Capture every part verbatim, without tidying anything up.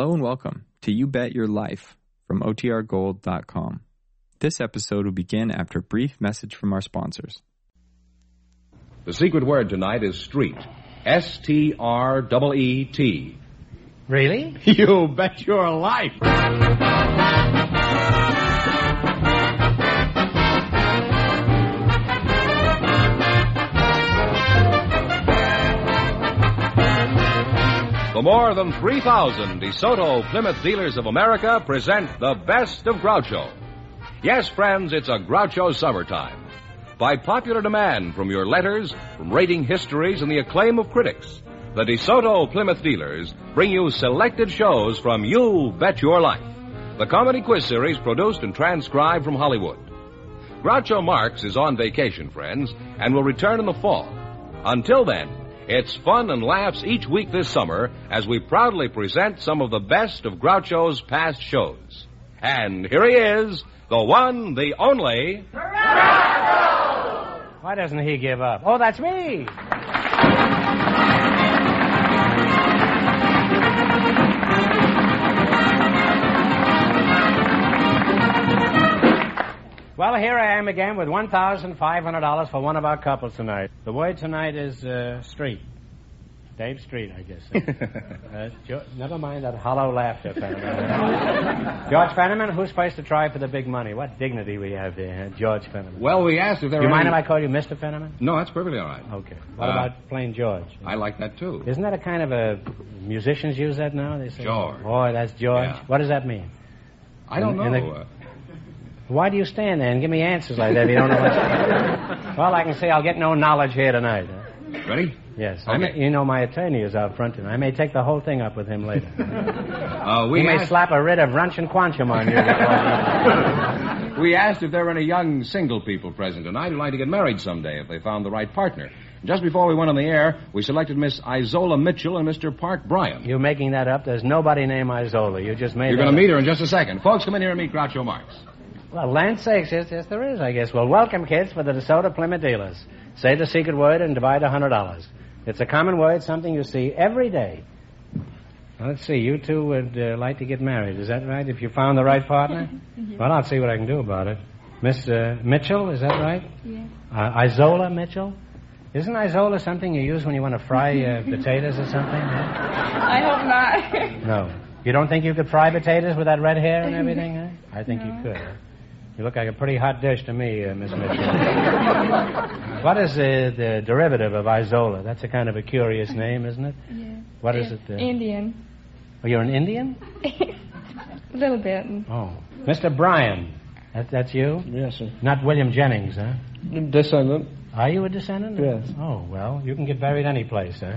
Hello and welcome to You Bet Your Life from O T R Gold dot com. This episode will begin after a brief message from our sponsors. The secret word tonight is street. S T R E E T. Really? You bet your life. The more than three thousand DeSoto Plymouth dealers of America present the best of Groucho. Yes, friends, it's a Groucho summertime. By popular demand from your letters, from rating histories, and the acclaim of critics, the DeSoto Plymouth dealers bring you selected shows from You Bet Your Life, the comedy quiz series produced and transcribed from Hollywood. Groucho Marx is on vacation, friends, and will return in the fall. Until then, it's fun and laughs each week this summer as we proudly present some of the best of Groucho's past shows. And here he is, the one, the only... Groucho! Why doesn't he give up? Oh, that's me! Well, here I am again with fifteen hundred dollars for one of our couples tonight. The word tonight is uh, street. Dave Street, I guess. uh, George, never mind that hollow laughter, Fenneman. George Fenneman, who's first to try for the big money? What dignity we have there, huh? George Fenneman. Well, we asked if there were... Do you mind any... if I call you Mister Fenneman? No, that's perfectly all right. Okay. What uh, about plain George? I like that, too. Isn't that a kind of a... Musicians use that now? They say, George. Boy, that's George. Yeah. What does that mean? I don't in, know. In the... uh... Why do you stand there and give me answers like that if you don't know what's going on? Well, I can say I'll get no knowledge here tonight. Huh? Ready? Yes. Okay. I may, you know, my attorney is out front, and I may take the whole thing up with him later. Uh, we he asked... may slap a writ of runch and quantum on you. We asked if there were any young single people present tonight who'd like to get married someday if they found the right partner. Just before we went on the air, we selected Miss Isola Mitchell and Mister Park Bryan. You're making that up? There's nobody named Isola. You just made You're going to meet her in just a second. Folks, come in here and meet Groucho Marx. Well, land sakes, yes, yes, there is, I guess. Well, welcome, kids, for the DeSoto Plymouth dealers. Say the secret word and divide one hundred dollars. It's a common word, something you see every day. Now, let's see, you two would uh, like to get married, is that right? If you found the right partner? Yeah. Well, I'll see what I can do about it. Miss uh, Mitchell, is that right? Yeah. Uh, Isola Mitchell? Isn't Isola something you use when you want to fry uh, potatoes or something? I hope not. No. You don't think you could fry potatoes with that red hair and everything, huh? I think no. You could, huh? You look like a pretty hot dish to me, uh, Miss Mitchell. What is uh, the derivative of Isola? That's a kind of a curious name, isn't it? Yeah. What is it? Uh... Indian. Oh, you're an Indian? A little bit. Oh. Mister Bryan, that, that's you? Yes, sir. Not William Jennings, huh? Descendant. Are you a descendant? Yes. Oh, well, you can get buried any place, huh?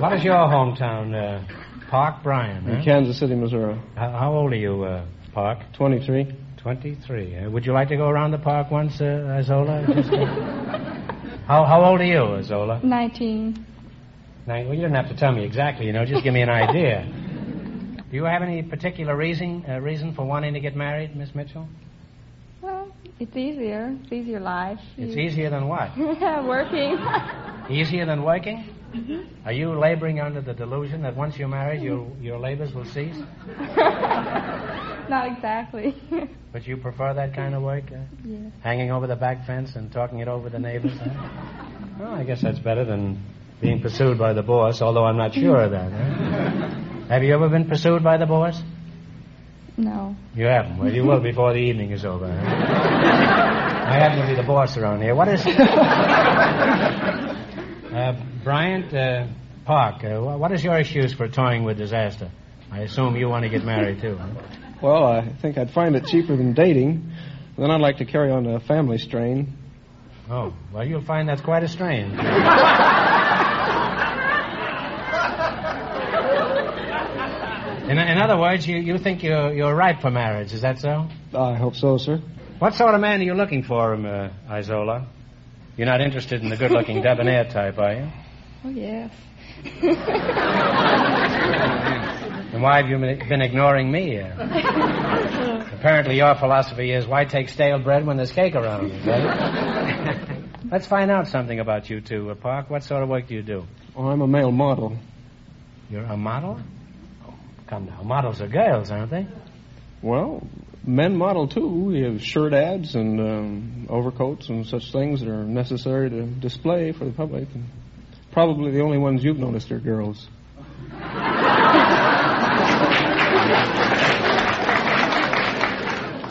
What is your hometown, uh, Park Bryan? In huh? Kansas City, Missouri. How, how old are you, uh? Park? Twenty-three. Twenty-three. Uh, would you like to go around the park once, uh, Isola? how how old are you, Isola? Nineteen. Nine, well, you don't have to tell me exactly, you know. Just give me an idea. Do you have any particular reason uh, reason for wanting to get married, Miss Mitchell? Well, it's easier. It's easier life. It's you... easier than what? Working. Easier than working? Mm-hmm. Are you laboring under the delusion that once you're married, your your labors will cease? Not exactly. But you prefer that kind of work? Uh, yes. Hanging over the back fence and talking it over the neighbors? Huh? Well, I guess that's better than being pursued by the boss, although I'm not sure of that. Huh? Have you ever been pursued by the boss? No. You haven't? Well, you will before the evening is over. Huh? I happen to be the boss around here. What is... uh, Bryant uh, Park, uh, what is your excuse for toying with disaster? I assume you want to get married, too, huh? Well, I think I'd find it cheaper than dating. Then I'd like to carry on a family strain. Oh, well, you'll find that's quite a strain. in, in other words, you, you think you're, you're ripe for marriage, is that so? I hope so, sir. What sort of man are you looking for, um, uh, Isola? You're not interested in the good-looking debonair type, are you? Oh, yes. And why have you been ignoring me? Apparently your philosophy is, why take stale bread when there's cake around you, right? Let's find out something about you two, Park. What sort of work do you do? Oh, I'm a male model. You're a model? Oh, come now. Models are girls, aren't they? Well, men model, too. We have shirt abs and um, overcoats and such things that are necessary to display for the public. And probably the only ones you've noticed are girls.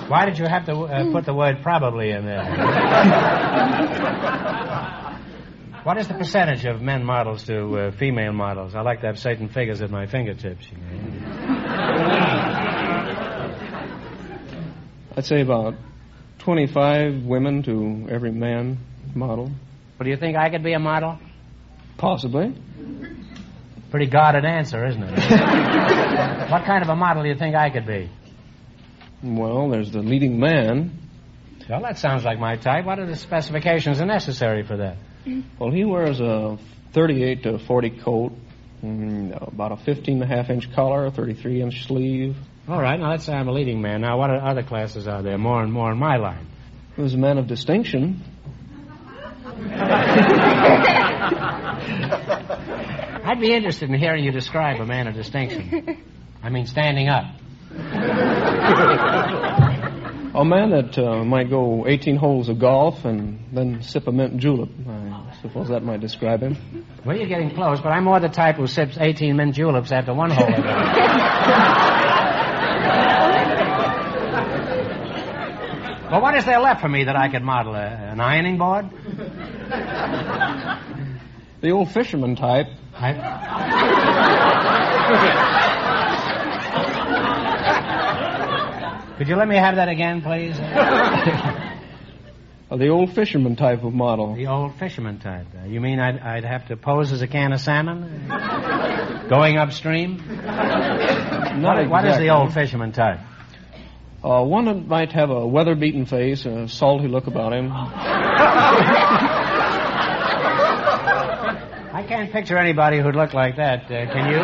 Why did you have to uh, put the word probably in there? What is the percentage of men models to uh, female models? I like to have certain figures at my fingertips. You know. I'd say about twenty-five women to every man model. Well, do you think I could be a model? Possibly. Pretty guarded answer, isn't it? What kind of a model do you think I could be? Well, there's the leading man. Well, that sounds like my type. What are the specifications that are necessary for that? Well, he wears a thirty-eight to forty coat, about a fifteen and a half inch collar, a thirty-three inch sleeve. All right, now let's say I'm a leading man. Now, what other classes are there? More and more in my line. Who's a man of distinction? I'd be interested in hearing you describe a man of distinction. I mean, standing up. A man that uh, might go eighteen holes of golf and then sip a mint julep. I suppose that might describe him. Well, you're getting close, but I'm more the type who sips eighteen mint juleps after one hole of golf. Well, what is there left for me that I could model? A, an ironing board? The old fisherman type. I... Could you let me have that again, please? Oh, the old fisherman type of model. The old fisherman type. Uh, you mean I'd, I'd have to pose as a can of salmon? Going upstream? Not what, exactly. What is the old fisherman type? Uh, one that might have a weather-beaten face, a salty look about him. I can't picture anybody who'd look like that. Uh, can you?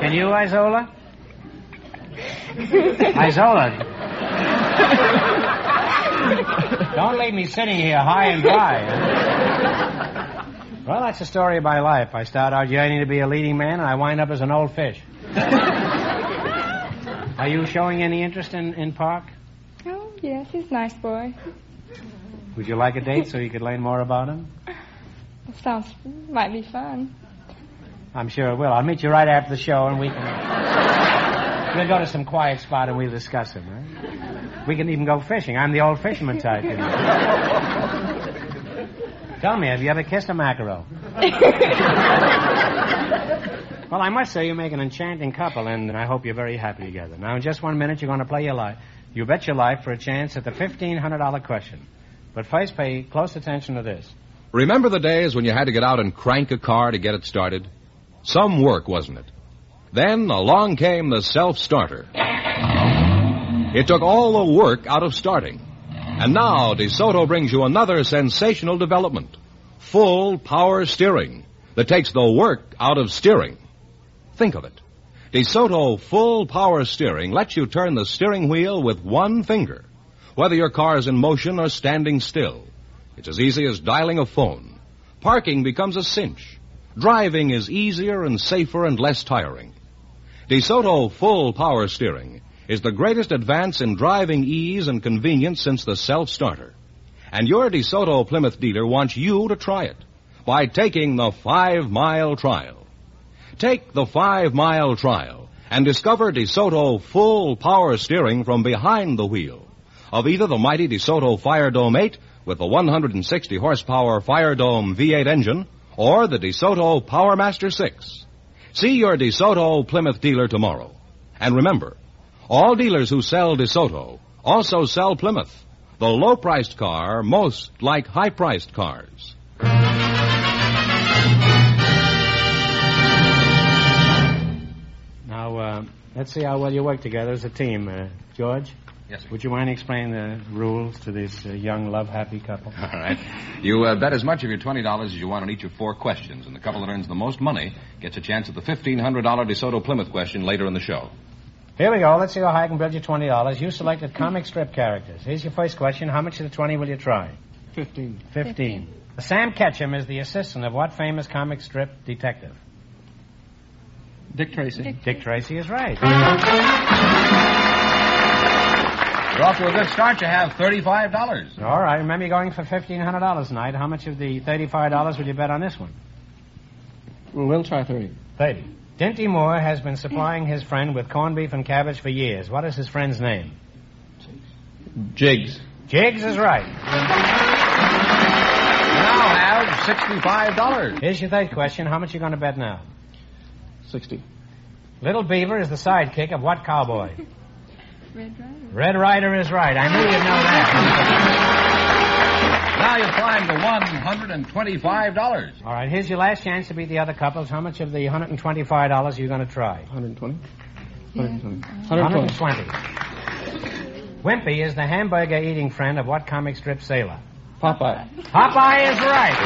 Can you, Isola? Isola. Don't leave me sitting here high and dry. Well, that's the story of my life. I start out yearning to be a leading man, and I wind up as an old fish. Are you showing any interest in, in Park? Oh, yes, he's a nice boy. Would you like a date so you could learn more about him? It sounds, might be fun. I'm sure it will. I'll meet you right after the show, and we can... We'll go to some quiet spot, and we'll discuss him, right? We can even go fishing. I'm the old fisherman type. You know. Tell me, have you ever kissed a mackerel? Well, I must say you make an enchanting couple, and I hope you're very happy together. Now, in just one minute, you're going to play your life. You bet your life for a chance at the fifteen hundred dollars question. But first, pay close attention to this. Remember the days when you had to get out and crank a car to get it started? Some work, wasn't it? Then along came the self-starter. It took all the work out of starting. And now DeSoto brings you another sensational development. Full power steering that takes the work out of steering. Think of it. DeSoto full power steering lets you turn the steering wheel with one finger, whether your car is in motion or standing still. It's as easy as dialing a phone. Parking becomes a cinch. Driving is easier and safer and less tiring. DeSoto full power steering is the greatest advance in driving ease and convenience since the self-starter. And your DeSoto Plymouth dealer wants you to try it by taking the five-mile trial. Take the five-mile trial and discover DeSoto full power steering from behind the wheel of either the mighty DeSoto Fire Dome eight with the one hundred sixty horsepower Fire Dome V eight engine or the DeSoto Power Master six. See your DeSoto Plymouth dealer tomorrow. And remember, all dealers who sell DeSoto also sell Plymouth, the low-priced car most like high-priced cars. Now, uh, let's see how well you work together as a team. Uh, George? Yes, sir. Would you mind explaining the rules to this uh, young, love-happy couple? All right. You uh, bet as much of your twenty dollars as you want on each of four questions, and the couple that earns the most money gets a chance at the fifteen hundred dollars DeSoto Plymouth question later in the show. Here we go. Let's see how high I can build you twenty dollars. You selected comic strip characters. Here's your first question. How much of the twenty will you try? Fifteen. Fifteen. Sam Ketchum is the assistant of what famous comic strip detective? Dick Tracy. Dick, Dick Tracy is right. You're off to a good start. You have thirty-five dollars. All right. Remember, you're going for fifteen hundred dollars tonight. How much of the thirty-five dollars would you bet on this one? Well, we'll try thirty. thirty. Dinty Moore has been supplying his friend with corned beef and cabbage for years. What is his friend's name? Jiggs. Jiggs is right. Now have sixty-five dollars. Here's your third question. How much are you going to bet now? sixty. Little Beaver is the sidekick of what cowboy? Red Rider. Red Rider is right. I knew you'd know that. Now you've climbed to one hundred twenty-five dollars. All right. Here's your last chance to beat the other couples. How much of the one hundred twenty-five dollars are you going to try? one hundred twenty. Yeah. one hundred twenty. one hundred twenty. Wimpy is the hamburger-eating friend of what comic strip sailor? Popeye. Popeye is right.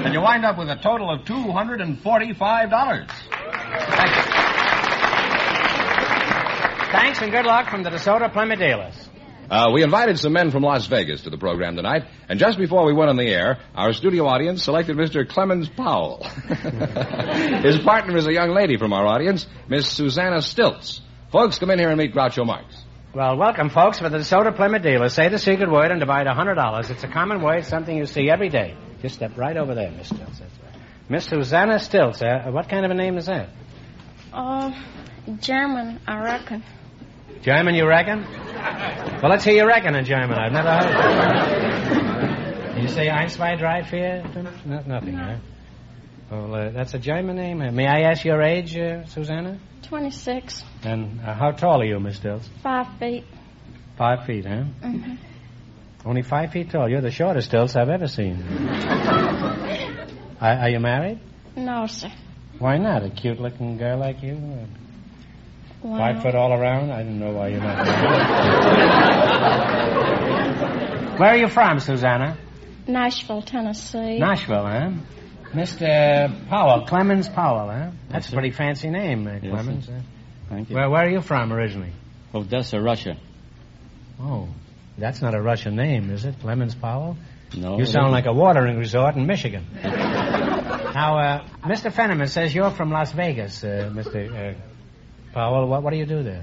And you wind up with a total of two hundred forty-five dollars. Thanks. Thanks and good luck from the DeSoto Plymouth dealers. Uh, we invited some men from Las Vegas to the program tonight, and just before we went on the air, our studio audience selected Mister Clemens Powell. His partner is a young lady from our audience, Miss Susanna Stilts. Folks, come in here and meet Groucho Marx. Well, welcome, folks, for the DeSoto Plymouth dealers. Say the secret word and divide one hundred dollars. It's a common word, something you see every day. Just step right over there, Miss Stilts. Miss Susanna Stilts, uh, what kind of a name is that? Uh, German, I reckon. German, you reckon? Well, let's hear you reckon in German. I've never heard it. You say ein, zwei, drei, vier? No, nothing, no. Huh? Well, uh, that's a German name. May I ask your age, uh, Susanna? twenty-six. And uh, how tall are you, Miss Stilts? Five feet. Five feet, huh? Mm-hmm. Only five feet tall. You're the shortest Stilts I've ever seen. are, are you married? No, sir. Why not? A cute-looking girl like you? Wow. Five foot all around? I don't know why you're not married. Where are you from, Susanna? Nashville, Tennessee. Nashville, huh? Mister Powell, Clemens Powell, huh? That's yes, a pretty fancy name, uh, Clemens. Yes, thank you. Where, where are you from originally? Odessa, Russia. Oh, that's not a Russian name, is it? Clemens Powell? No. You sound like a watering resort in Michigan. Now, uh, Mister Fenneman says you're from Las Vegas, uh, Mister Uh, Powell. What, what do you do there?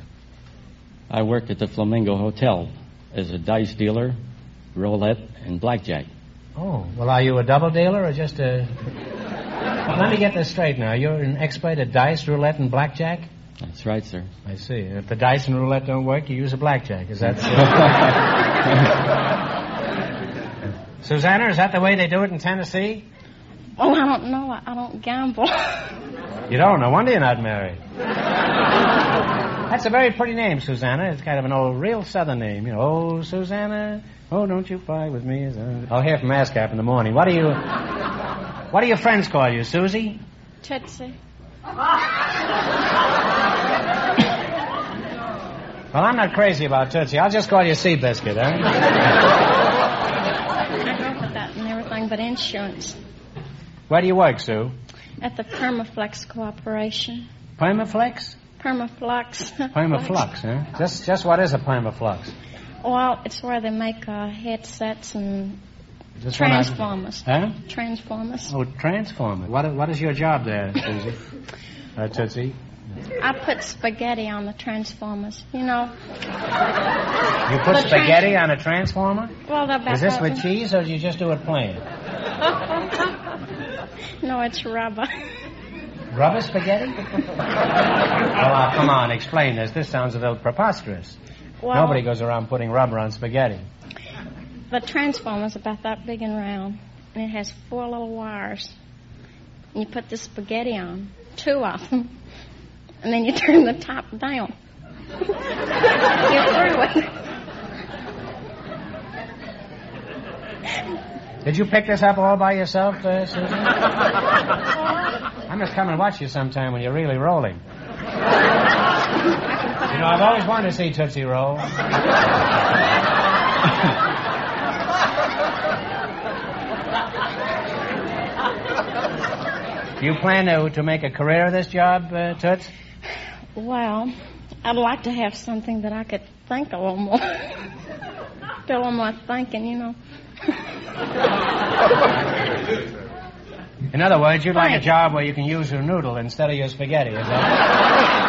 I work at the Flamingo Hotel as a dice dealer, roulette, and blackjack. Oh. Well, are you a double dealer or just a... Well, let me get this straight now. You're an expert at dice, roulette, and blackjack? That's right, sir. I see. If the dice and roulette don't work, you use a blackjack. Is that so? Susanna, is that the way they do it in Tennessee? Oh, I don't know. I, I don't gamble. You don't? No wonder you're not married. That's a very pretty name, Susanna. It's kind of an old, real Southern name. You know, oh, Susanna, oh, don't you fly with me. I'll hear from ASCAP in the morning. What do you... What do your friends call you, Susie? Tootsie. Well, I'm not crazy about Tootsie. I'll just call you Seabiscuit, huh? I go for that and everything but insurance. Where do you work, Sue? At the Permaflux Corporation. Permaflex? Permaflux. Permaflux, huh? Just, just what is a permaflux? Well, it's where they make uh, headsets and just transformers. I... Huh? Transformers. Oh, transformers. What, what is your job there, Susie? Uh, Tootsie? I put spaghetti on the transformers, you know. You put the spaghetti trans- on a transformer? Well, they're back. Is this with cheese, or do you just do it plain? No, it's rubber. Rubber spaghetti? Well, uh, come on, explain this. This sounds a little preposterous. Well, nobody goes around putting rubber on spaghetti. The transformer's about that big and round, and it has four little wires. And you put the spaghetti on, two of them. And then you turn the top down. You're through it. Did you pick this up all by yourself, uh, Susan? I must come and watch you sometime when you're really rolling. You know, I've always wanted to see Tootsie roll. Do you plan to, to make a career of this job, uh, Toots? Well, I'd like to have something that I could think a little more. Do a little more thinking, you know. In other words, you'd like a job where you can use your noodle instead of your spaghetti, is that?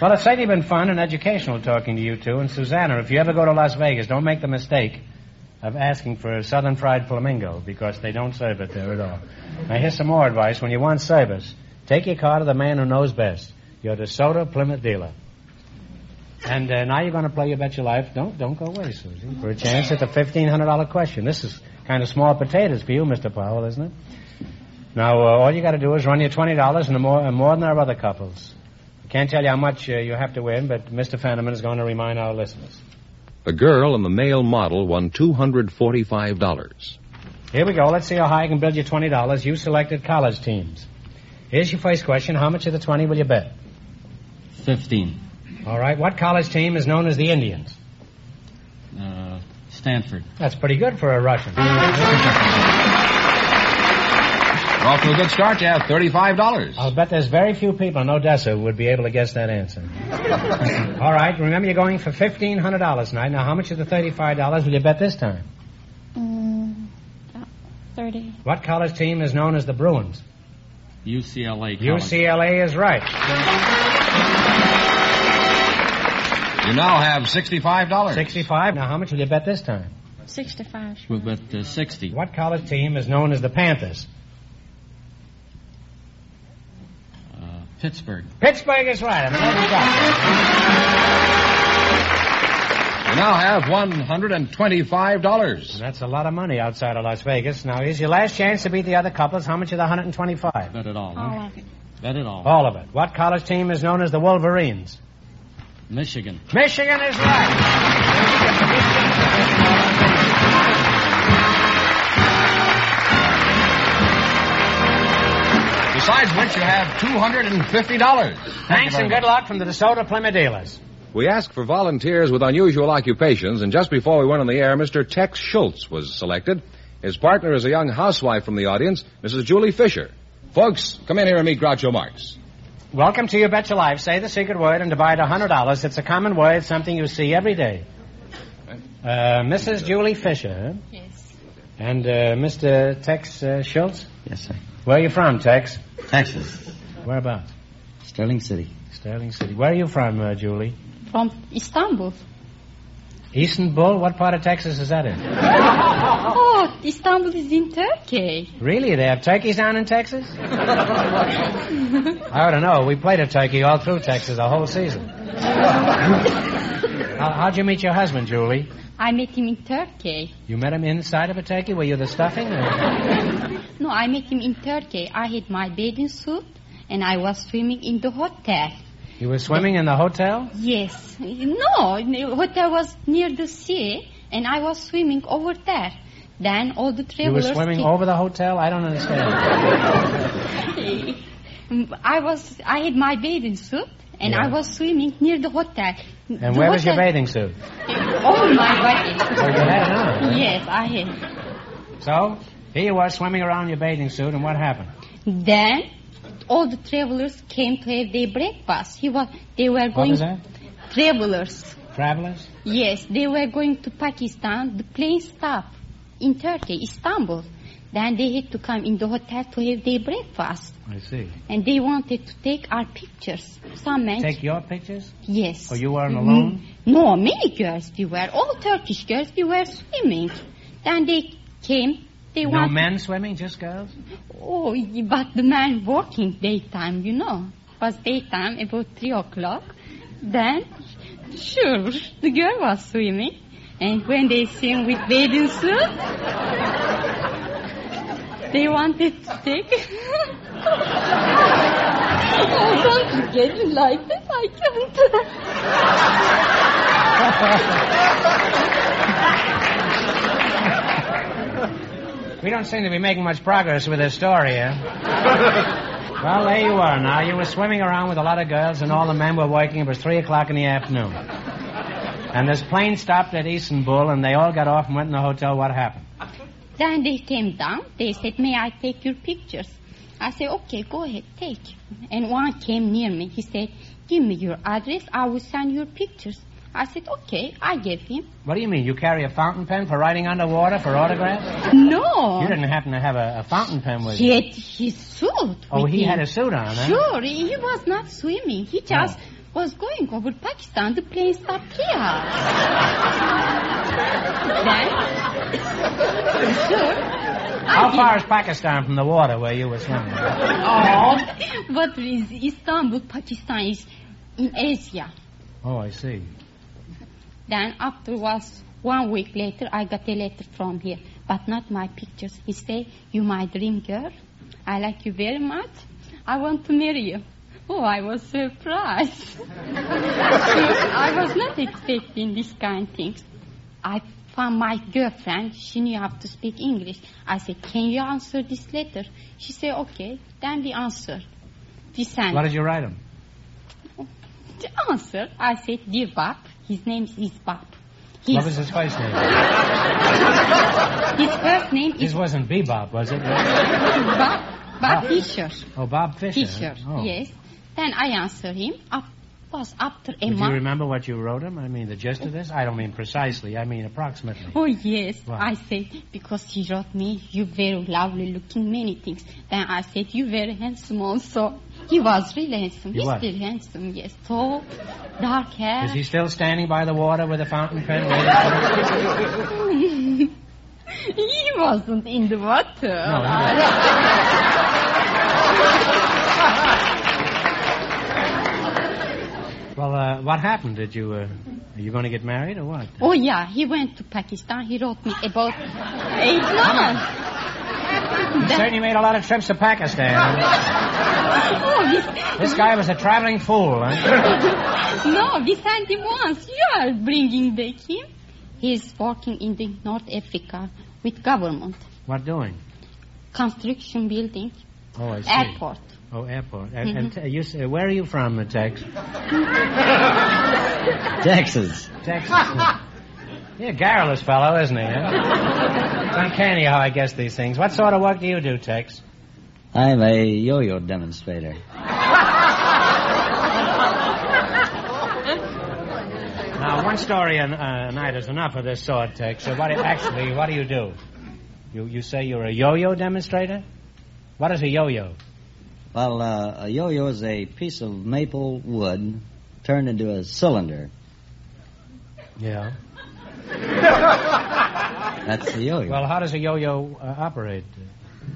Well, it's certainly been fun and educational talking to you two. And, Susanna, if you ever go to Las Vegas, don't make the mistake of asking for a southern fried flamingo, because they don't serve it there at all. Now, here's some more advice. When you want service, take your car to the man who knows best, your DeSoto Plymouth dealer. And uh, now you're going to play You Bet Your Life. Don't don't go away, Susie, for a chance at the fifteen hundred dollars question. This is kind of small potatoes for you, Mister Powell, isn't it? Now, uh, all you got to do is run your twenty dollars and more, uh, more than our other couples. I can't tell you how much uh, you have to win, but Mister Fenneman is going to remind our listeners. A girl and the male model won two hundred forty-five dollars. Here we go. Let's see how high I can build you twenty dollars. You selected college teams. Here's your first question. How much of the twenty will you bet? Fifteen. All right. What college team is known as the Indians? Uh, Stanford. That's pretty good for a Russian. We're off to a good start. You have thirty-five dollars. I'll bet there's very few people in Odessa who would be able to guess that answer. All right. Remember, you're going for fifteen hundred dollars tonight. Now, how much of the thirty-five dollars will you bet this time? Um, thirty. What college team is known as the Bruins? U C L A. College. U C L A is right. You now have sixty-five dollars. Sixty-five. Now, how much will you bet this time? Sixty-five. We'll bet uh, sixty. What college team is known as the Panthers? Uh, Pittsburgh. Pittsburgh is right. I mean, you now have one hundred twenty-five dollars. And that's a lot of money outside of Las Vegas. Now, here's your last chance to beat the other couples. How much of the one hundred twenty-five? Bet it all. All of it. Bet it all. All of it. What college team is known as the Wolverines? Michigan. Michigan is right. Besides which, you have two hundred fifty dollars. Thanks and good luck from the DeSoto Plymouth dealers. We asked for volunteers with unusual occupations, and just before we went on the air, Mister Tex Schultz was selected. His partner is a young housewife from the audience, Missus Julie Fisher. Folks, come in here and meet Groucho Marx. Welcome to You Bet Your Life. Say the secret word and divide one hundred dollars. It's a common word, something you see every day. Uh, Missus Julie Fisher. Yes. And uh, Mister Tex uh, Schultz. Yes, sir. Where are you from, Tex? Texas. Whereabouts? Sterling City. Sterling City. Where are you from, uh, Julie? From Istanbul. Istanbul? What part of Texas is that in? Oh, Istanbul is in Turkey. Really? They have turkeys down in Texas? I don't know. We played a turkey all through Texas the whole season. How, how'd you meet your husband, Julie? I met him in Turkey. You met him inside of a turkey? Were you the stuffing? Or... No, I met him in Turkey. I had my bathing suit, and I was swimming in the hotel. You were swimming in the hotel? Yes. No, the hotel was near the sea, and I was swimming over there. Then all the travelers... You were swimming came... over the hotel? I don't understand. I was... I had my bathing suit, and yeah. I was swimming near the hotel. And the where hotel... was your bathing suit? Over my body. Oh, you had it on? Huh? Yes, I had. So, here you were swimming around in your bathing suit, and what happened? Then... all the travelers came to have their breakfast. He was, they were going... What is that? Travelers. Travelers? Yes, they were going to Pakistan. The plane stopped in Turkey, Istanbul. Then they had to come in the hotel to have their breakfast. I see. And they wanted to take our pictures. Some men... Take your pictures? Yes. Oh, you weren't alone? Mm-hmm. No, many girls we were. All Turkish girls we were swimming. Then they came... They no want... men swimming, just girls? Oh, but the men working daytime, you know. It was daytime, about three o'clock. Then, sure, the girl was swimming. And when they swim with bathing suit, they wanted to take... Oh, don't you get it like that? I can't... We don't seem to be making much progress with this story, eh? Well, there you are now. You were swimming around with a lot of girls, and all the men were working. It was three o'clock in the afternoon. And this plane stopped at Istanbul, and they all got off and went in the hotel. What happened? Then they came down. They said, may I take your pictures? I said, okay, go ahead, take. And one came near me. He said, Give me your address. I will send you pictures. I said, okay, I gave him. What do you mean? You carry a fountain pen for writing underwater for autographs? No. You didn't happen to have a, a fountain pen with you? He had his suit. Oh, he him. had a suit on, huh? Sure. He was not swimming. He just oh. was going over Pakistan. The plane stopped here. Then, sure. How far is Pakistan from the water where you were swimming? Oh. What is Istanbul, Pakistan is in Asia. Oh, I see. Then afterwards, one week later, I got a letter from here, but not my pictures. He said, you my dream girl. I like you very much. I want to marry you. Oh, I was surprised. So I was not expecting these kind of things. I my girlfriend, she knew how to speak English. I said, can you answer this letter? She said, okay. Then we answered. We sent. What did you write him? The answer, I said, dear Bob. His name is Bob. His what was his first name? His first name is... This wasn't Bebop, was it? Bob, Bob oh. Fisher. Oh, Bob Fisher. Fisher, oh. yes. Then I answered him. Up was after a month. Do you remember what you wrote him? I mean, the gist of this? I don't mean precisely. I mean approximately. Oh, yes. What? I said, because he wrote me, you very lovely looking, many things. Then I said, you very handsome also. He was really handsome. He He's was. still handsome, yes. Tall, dark hair. Is he still standing by the water with a fountain pen? He wasn't in the water. No, he Well, uh, what happened? Did you, uh, are you going to get married or what? Oh, yeah. He went to Pakistan. He wrote me about eight months. You certainly made a lot of trips to Pakistan. Oh, we... This guy was a traveling fool, huh? No, we sent him once. You are bringing back him. He is working in the North Africa with government. What doing? Construction building. Oh, I see. Airport. Oh, airport. And, mm-hmm. and t- you, uh, where are you from, uh, Tex? Texas. Texas. You're a garrulous fellow, isn't he? Huh? It's uncanny how I guess these things. What sort of work do you do, Tex? I'm a yo-yo demonstrator. Now, one story a, a night is enough of this sort, Tex. So what, actually, what do you do? You, you say you're a yo-yo demonstrator? What is a yo-yo? Well, uh, a yo-yo is a piece of maple wood turned into a cylinder. Yeah. That's the yo-yo. Well, how does a yo-yo uh, operate?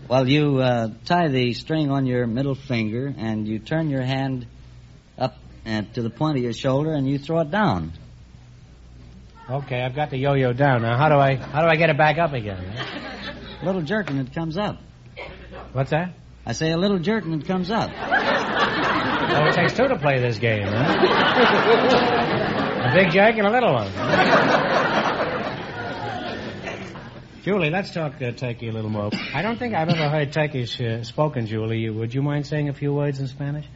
Well, you uh, tie the string on your middle finger, and you turn your hand up and to the point of your shoulder, and you throw it down. Okay, I've got the yo-yo down. Now, how do I how do I get it back up again? A little jerk, and it comes up. What's that? I say a little jerk and it comes up. Well, it takes two to play this game, huh? A big jerk and a little one. Julie, let's talk uh, Turkey a little more. I don't think I've ever heard Turkish uh, spoken, Julie. Would you mind saying a few words in Spanish?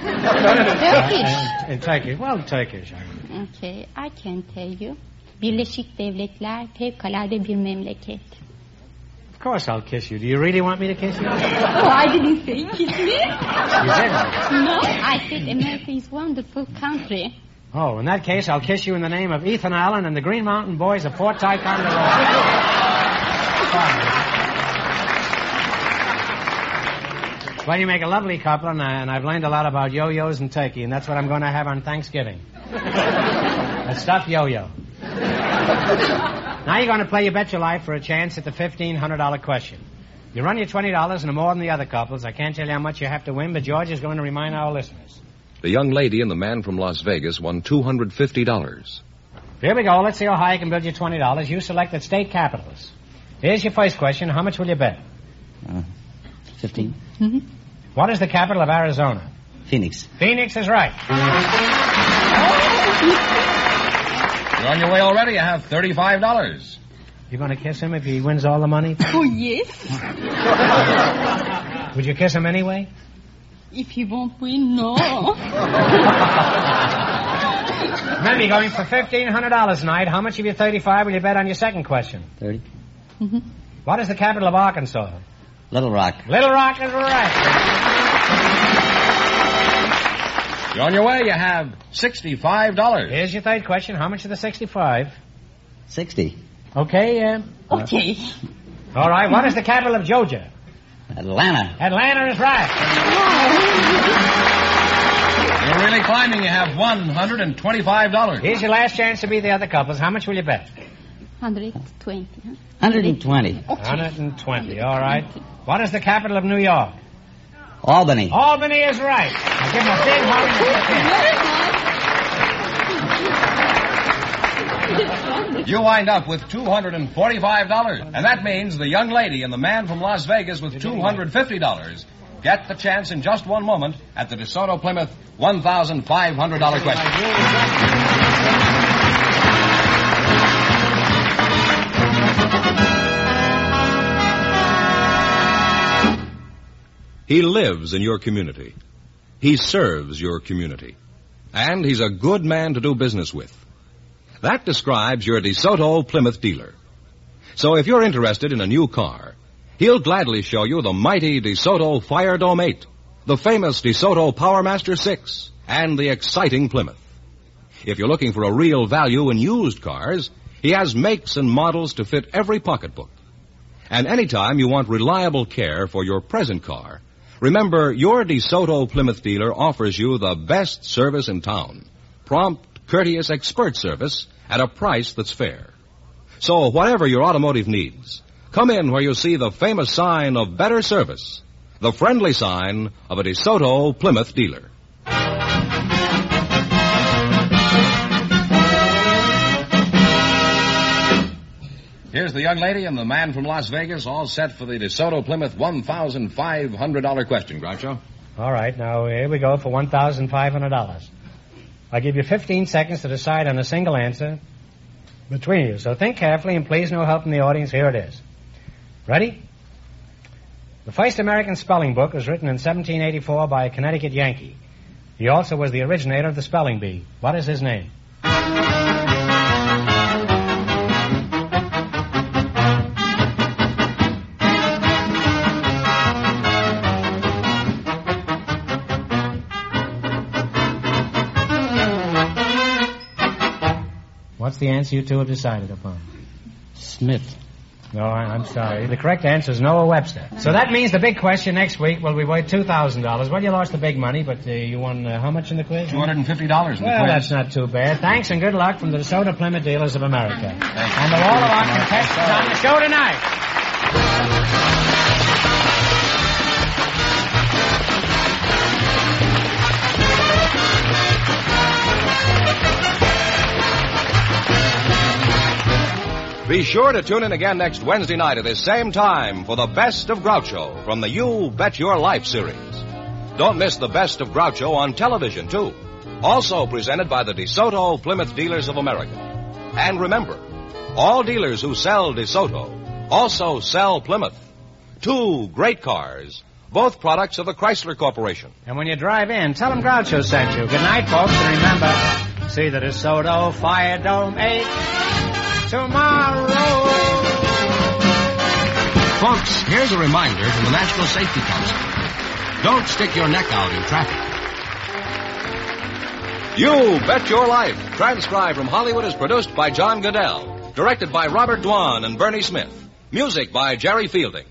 Turkish. Uh, in, in Turkish. Well, Turkish. I mean. Okay, I can tell you. Birleşik Devletler fevkalade bir memleket. Of course I'll kiss you. Do you really want me to kiss you? Oh, I didn't say kiss me. You didn't? No, I said America is a wonderful country. Oh, in that case, I'll kiss you in the name of Ethan Allen and the Green Mountain Boys of Fort Ticonderoga. Well, you make a lovely couple, and, I, and I've learned a lot about yo-yos and turkey, and that's what I'm going to have on Thanksgiving. A stuffed yo-yo. Now you're going to play You Bet Your Life for a chance at the fifteen hundred dollars question. You run your twenty dollars and more than the other couples. I can't tell you how much you have to win, but George is going to remind our listeners. The young lady and the man from Las Vegas won two hundred fifty dollars. Here we go. Let's see how high you can build your twenty dollars. You selected state capitals. Here's your first question. How much will you bet? Uh, fifteen. Mm-hmm. What is the capital of Arizona? Phoenix. Phoenix is right. You're on your way already. I have thirty-five dollars. You're going to kiss him if he wins all the money? Oh, yes. Would you kiss him anyway? If he won't win, no. Remember, you're going for fifteen hundred dollars tonight. How much of your thirty-five will you bet on your second question? thirty. Mm-hmm. What is the capital of Arkansas? Little Rock. Little Rock is right. You're on your way. You have sixty-five dollars. Here's your third question. How much of the sixty-five? Sixty. Okay, uh... Okay. Uh, all right, what is the capital of Georgia? Atlanta. Atlanta is right. You're really climbing. You have one hundred twenty-five dollars. Here's your last chance to beat the other couples. How much will you bet? one hundred twenty. Huh? one hundred twenty. Okay. one hundred twenty, all right. What is the capital of New York? Albany. Albany is right. I'll give him a big hug. You wind up with two hundred forty-five dollars. And that means the young lady and the man from Las Vegas with two hundred fifty dollars get the chance in just one moment at the DeSoto Plymouth one thousand five hundred dollars question. He lives in your community. He serves your community. And he's a good man to do business with. That describes your DeSoto Plymouth dealer. So if you're interested in a new car, he'll gladly show you the mighty DeSoto Fire Dome eight, the famous DeSoto Powermaster six, and the exciting Plymouth. If you're looking for a real value in used cars, he has makes and models to fit every pocketbook. And anytime you want reliable care for your present car, remember, your DeSoto Plymouth dealer offers you the best service in town. Prompt, courteous, expert service at a price that's fair. So whatever your automotive needs, come in where you see the famous sign of better service, the friendly sign of a DeSoto Plymouth dealer. Here's the young lady and the man from Las Vegas all set for the DeSoto Plymouth one thousand five hundred dollars question, Groucho. All right, now here we go for one thousand five hundred dollars. I'll give you fifteen seconds to decide on a single answer between you. So think carefully and please no help from the audience. Here it is. Ready? The first American spelling book was written in seventeen eighty-four by a Connecticut Yankee. He also was the originator of the spelling bee. What is his name? What's the answer you two have decided upon? Smith. No, I, I'm sorry. The correct answer is Noah Webster. So that means the big question next week will be worth two thousand dollars. Well, you lost the big money, but uh, you won uh, how much in the quiz? two hundred fifty dollars in the well, quiz. Well, that's not too bad. Thanks and good luck from the DeSoto Plymouth Dealers of America. Thank you. And to all of our contestants on the show tonight. Be sure to tune in again next Wednesday night at this same time for the Best of Groucho from the You Bet Your Life series. Don't miss the Best of Groucho on television, too. Also presented by the DeSoto Plymouth Dealers of America. And remember, all dealers who sell DeSoto also sell Plymouth. Two great cars, both products of the Chrysler Corporation. And when you drive in, tell them Groucho sent you. Good night, folks, and remember, see the DeSoto Fire Dome eight... tomorrow. Folks, here's a reminder from the National Safety Council. Don't stick your neck out in traffic. You Bet Your Life, transcribed from Hollywood, is produced by John Goodell, directed by Robert Dwan and Bernie Smith, music by Jerry Fielding.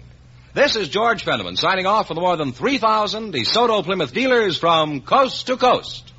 This is George Fenneman signing off for the more than three thousand DeSoto Plymouth dealers from coast to coast.